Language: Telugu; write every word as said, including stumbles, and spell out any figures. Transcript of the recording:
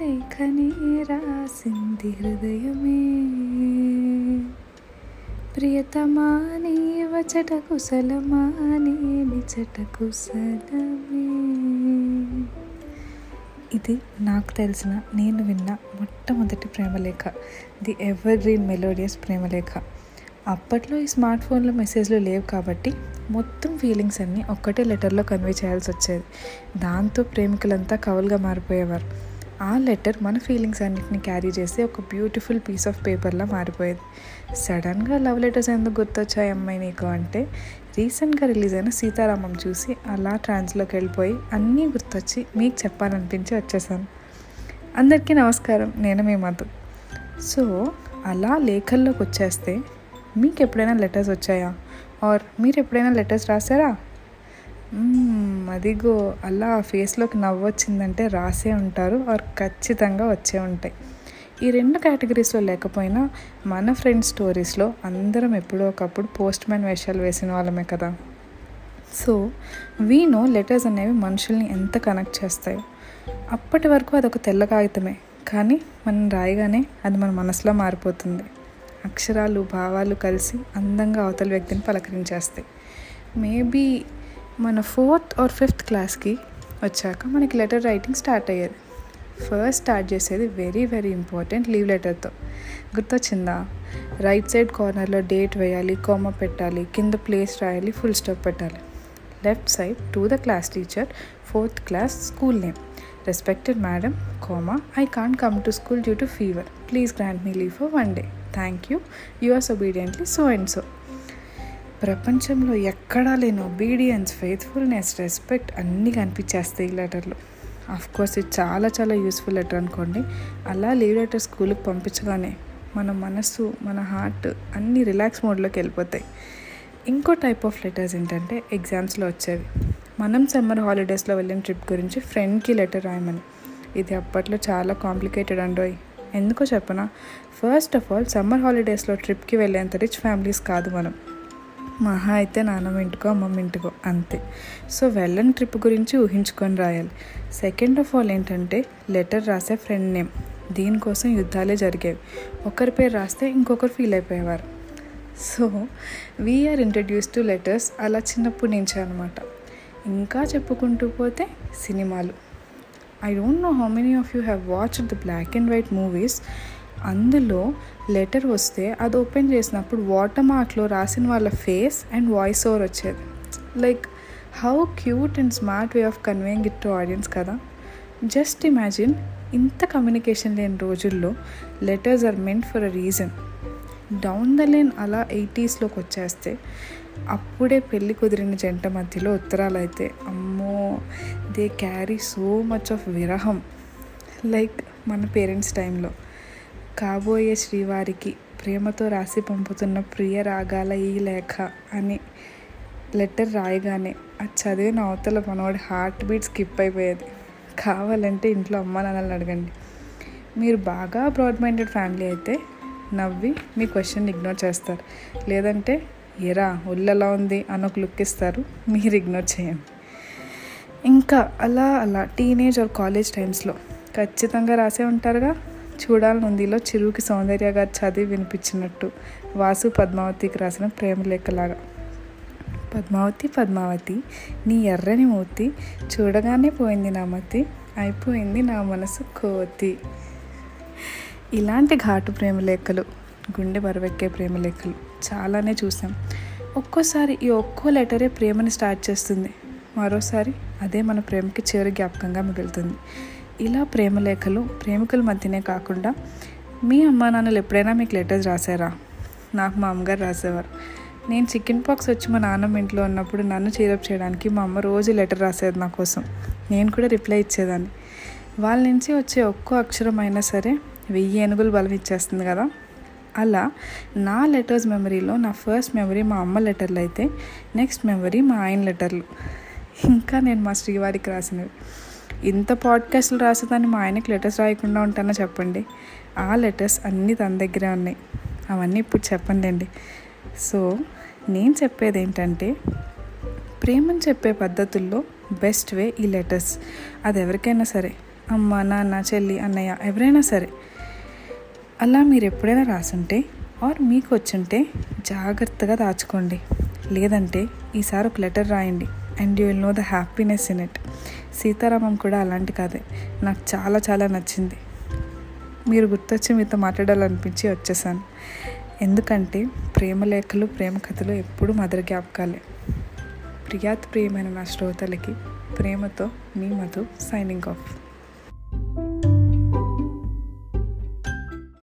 లేఖని రాసింది హృదయమే. ప్రియతమా నీవచట కుశలమా నేనిచట కుశలమే. ఇది నాకు తెలిసిన, నేను విన్న మొట్టమొదటి ప్రేమలేఖ, ది ఎవర్గ్రీన్ మెలోడియస్ ప్రేమలేఖ. అప్పట్లో ఈ స్మార్ట్ ఫోన్లో మెసేజ్లు లేవు కాబట్టి మొత్తం ఫీలింగ్స్ అన్నీ ఒక్కటే లెటర్లో కన్వే చేయాల్సి వచ్చేది. దాంతో ప్రేమికులంతా కవులుగా మారిపోయేవారు. ఆ లెటర్ మన ఫీలింగ్స్ అన్నిటిని క్యారీ చేసి ఒక బ్యూటిఫుల్ పీస్ ఆఫ్ పేపర్లా మారిపోయేది. సడన్గా లవ్ లెటర్స్ ఎందుకు గుర్తొచ్చాయి అమ్మాయి నీకు అంటే, రీసెంట్గా రిలీజ్ అయిన సీతారామం చూసి అలా ట్రాన్స్లోకి వెళ్ళిపోయి అన్నీ గుర్తొచ్చి మీకు చెప్పాలనిపించి వచ్చేసాను. అందరికీ నమస్కారం, నేను మీ మధు. సో అలా లేఖల్లోకి వచ్చేస్తే, మీకు ఎప్పుడైనా లెటర్స్ వచ్చాయా? ఆర్ మీరు ఎప్పుడైనా లెటర్స్ రాశారా? అదిగో అలా ఫేస్లోకి నవ్వు వచ్చిందంటే రాసే ఉంటారు, ఆర్ ఖచ్చితంగా వచ్చే ఉంటాయి. ఈ రెండు కేటగిరీస్లో లేకపోయినా మన ఫ్రెండ్ స్టోరీస్లో అందరం ఎప్పుడో ఒకప్పుడు పోస్ట్ మ్యాన్ వేషాలు వేసిన వాళ్ళమే కదా. సో వీ నో లెటర్స్ అనేవి మనుషుల్ని ఎంత కనెక్ట్ చేస్తాయో. అప్పటి వరకు అదొక తెల్ల కాగితమే, కానీ మనం రాయగానే అది మన మనసులో మారిపోతుంది. అక్షరాలు భావాలు కలిసి అందంగా అవతల వ్యక్తిని పలకరించేస్తాయి. మేబీ మన ఫోర్త్ ఆర్ ఫిఫ్త్ క్లాస్కి వచ్చాక మనకి లెటర్ రైటింగ్ స్టార్ట్ అయ్యేది. ఫస్ట్ స్టార్ట్ చేసేది వెరీ వెరీ ఇంపార్టెంట్ లీవ్ లెటర్తో. గుర్తొచ్చిందా? రైట్ సైడ్ కార్నర్లో డేట్ వేయాలి, కామా పెట్టాలి, కింద ప్లేస్ రాయాలి, ఫుల్ స్టాప్ పెట్టాలి. Left side to the class teacher, fourth class, school name, respected madam, comma, I can't come to school due to fever, please grant me leave for one day, thank you, yours obediently so and so. ప్రపంచంలో ఎక్కడా లేని ఒబీడియన్స్, ఫెయిత్ఫుల్నెస్, రెస్పెక్ట్ అన్నీ కనిపించేస్తాయి ఈ లెటర్లు. ఆఫ్కోర్స్ ఇది చాలా చాలా యూస్ఫుల్ లెటర్ అనుకోండి. అలా లీవ్ లెటర్ స్కూల్కి పంపించగానే మన మనసు, మన హార్ట్ అన్నీ రిలాక్స్ మోడ్లోకి వెళ్ళిపోతాయి. ఇంకో టైప్ ఆఫ్ లెటర్స్ ఏంటంటే ఎగ్జామ్స్లో వచ్చేవి. మనం సమ్మర్ హాలిడేస్లో వెళ్ళిన ట్రిప్ గురించి ఫ్రెండ్కి లెటర్ రాయమని. ఇది అప్పట్లో చాలా కాంప్లికేటెడ్ అండోయ్. ఎందుకో చెప్పనా? ఫస్ట్ ఆఫ్ ఆల్ సమ్మర్ హాలిడేస్లో ట్రిప్కి వెళ్ళేంత రిచ్ ఫ్యామిలీస్ కాదు మనం. మహా అయితే నాన్నమ్మ ఇంటికో అమ్మమ్మ ఇంటికో అంతే. సో వెళ్ళని ట్రిప్ గురించి ఊహించుకొని రాయాలి. సెకండ్ ఆఫ్ ఆల్ ఏంటంటే లెటర్ రాసే ఫ్రెండ్ నేమ్. దీనికోసం యుద్ధాలే జరిగేవి. ఒకరి పేరు రాస్తే ఇంకొకరు ఫీల్ అయిపోయేవారు. So we are introduce to letters అలా చిన్నప్పుడు నుంచే అనమాట. ఇంకా చెప్పుకుంటూ పోతే సినిమాలు. I don't know how many of you have watched the black and white movies. అందులో లెటర్ వస్తే అది ఓపెన్ చేసినప్పుడు వాటర్ మార్క్లో రాసిన వాళ్ళ ఫేస్ అండ్ వాయిస్ ఓవర్ వచ్చేది. Like how cute and smart way of conveying it to audience కదా. జస్ట్ ఇమాజిన్, ఇంత కమ్యూనికేషన్ లేని రోజుల్లో letters are meant for a reason. Down the line అలా ఎయిటీస్లోకి వచ్చేస్తే అప్పుడే పెళ్ళి కుదిరిన జంట మధ్యలో ఉత్తరాలు అయితే అమ్మో, they carry so much of విరహం. లైక్ మన పేరెంట్స్ టైంలో కాబోయే శ్రీవారికి ప్రేమతో రాసి పంపుతున్న ప్రియ రాగాల ఈ లేఖ అని లెటర్ రాయగానే అది చదివిన అవతల మనవాడి హార్ట్ బీట్ స్కిప్ అయిపోయేది. కావాలంటే ఇంట్లో అమ్మ నాన్నలను అడగండి. మీరు బాగా బ్రాడ్ మైండెడ్ ఫ్యామిలీ అయితే నవ్వి మీ క్వశ్చన్ ఇగ్నోర్ చేస్తారు, లేదంటే ఎరా ఒళ్ళలా ఉంది అని ఒక లుక్ ఇస్తారు, మీరు ఇగ్నోర్ చేయండి. ఇంకా అలా అలా టీనేజ్ ఆర్ కాలేజ్ టైమ్స్లో ఖచ్చితంగా రాసే ఉంటారుగా. చూడాలనుందిలో చిరుకి సౌందర్య గారు చదివి వినిపించినట్టు వాసు పద్మావతికి రాసిన ప్రేమలేఖలాగా. పద్మావతి పద్మావతి నీ ఎర్రని మూర్తి, చూడగానే పోయింది నా మతి, అయిపోయింది నా మనసు కోతి. ఇలాంటి ఘాటు ప్రేమలేఖలు, గుండె బరువెక్కే ప్రేమలేఖలు చాలానే చూసాం. ఒక్కోసారి ఈ ఒక్కో లెటరే ప్రేమని స్టార్ట్ చేస్తుంది, మరోసారి అదే మన ప్రేమకి చివరి జ్ఞాపకంగా మిగులుతుంది. ఇలా ప్రేమలేఖలు ప్రేమికుల మధ్యనే కాకుండా, మీ అమ్మా నాన్నలు ఎప్పుడైనా మీకు లెటర్స్ రాసారా? నాకు మా అమ్మగారు రాసేవారు. నేను చికెన్ పాక్స్ వచ్చి మా నాన్నమ్మ ఇంట్లో ఉన్నప్పుడు నన్ను చీరప్ చేయడానికి మా అమ్మ రోజు లెటర్ రాసేది నా కోసం. నేను కూడా రిప్లై ఇచ్చేదాన్ని. వాళ్ళ నుంచి వచ్చే ఒక్కో అక్షరం అయినా సరే వెయ్యి ఏనుగులు బలం ఇచ్చేస్తుంది కదా. అలా నా లెటర్స్ మెమరీలో నా ఫస్ట్ మెమరీ మా అమ్మ లెటర్లు అయితే, నెక్స్ట్ మెమరీ మా ఆయన లెటర్లు, ఇంకా నేను మా శ్రీవారికి రాసినవి. ఇంత పాడ్కాస్ట్లు రాసేదాన్ని మా ఆయనకి లెటర్స్ రాయకుండా ఉంటానో చెప్పండి. ఆ లెటర్స్ అన్నీ తన దగ్గరే ఉన్నాయి, అవన్నీ ఇప్పుడు చెప్పండి. సో నేను చెప్పేది ఏంటంటే, ప్రేమను చెప్పే పద్ధతుల్లో బెస్ట్ వే ఈ లెటర్స్. అది ఎవరికైనా సరే, అమ్మ, నాన్న, చెల్లి, అన్నయ్య ఎవరైనా సరే అలా మీరు ఎప్పుడైనా రాసుంటే ఆర్ మీకు వచ్చుంటే జాగ్రత్తగా దాచుకోండి. లేదంటే ఈసారి ఒక లెటర్ రాయండి and you will know the happiness in it. Sita Ramam కూడా అలాంటి కథే. నాకు చాలా చాలా నచ్చింది. మీరు గుర్తొచ్చి మీతో మాట్లాడాలనిపించి వచ్చేసాను. ఎందుకంటే ప్రేమ లేఖలు, ప్రేమ కథలు ఎప్పుడూ మధుర జ్ఞాపకాలే. ప్రియాత్ ప్రియమైన నా శ్రోతలకి ప్రేమతో మీ మధు, సైనింగ్ ఆఫ్.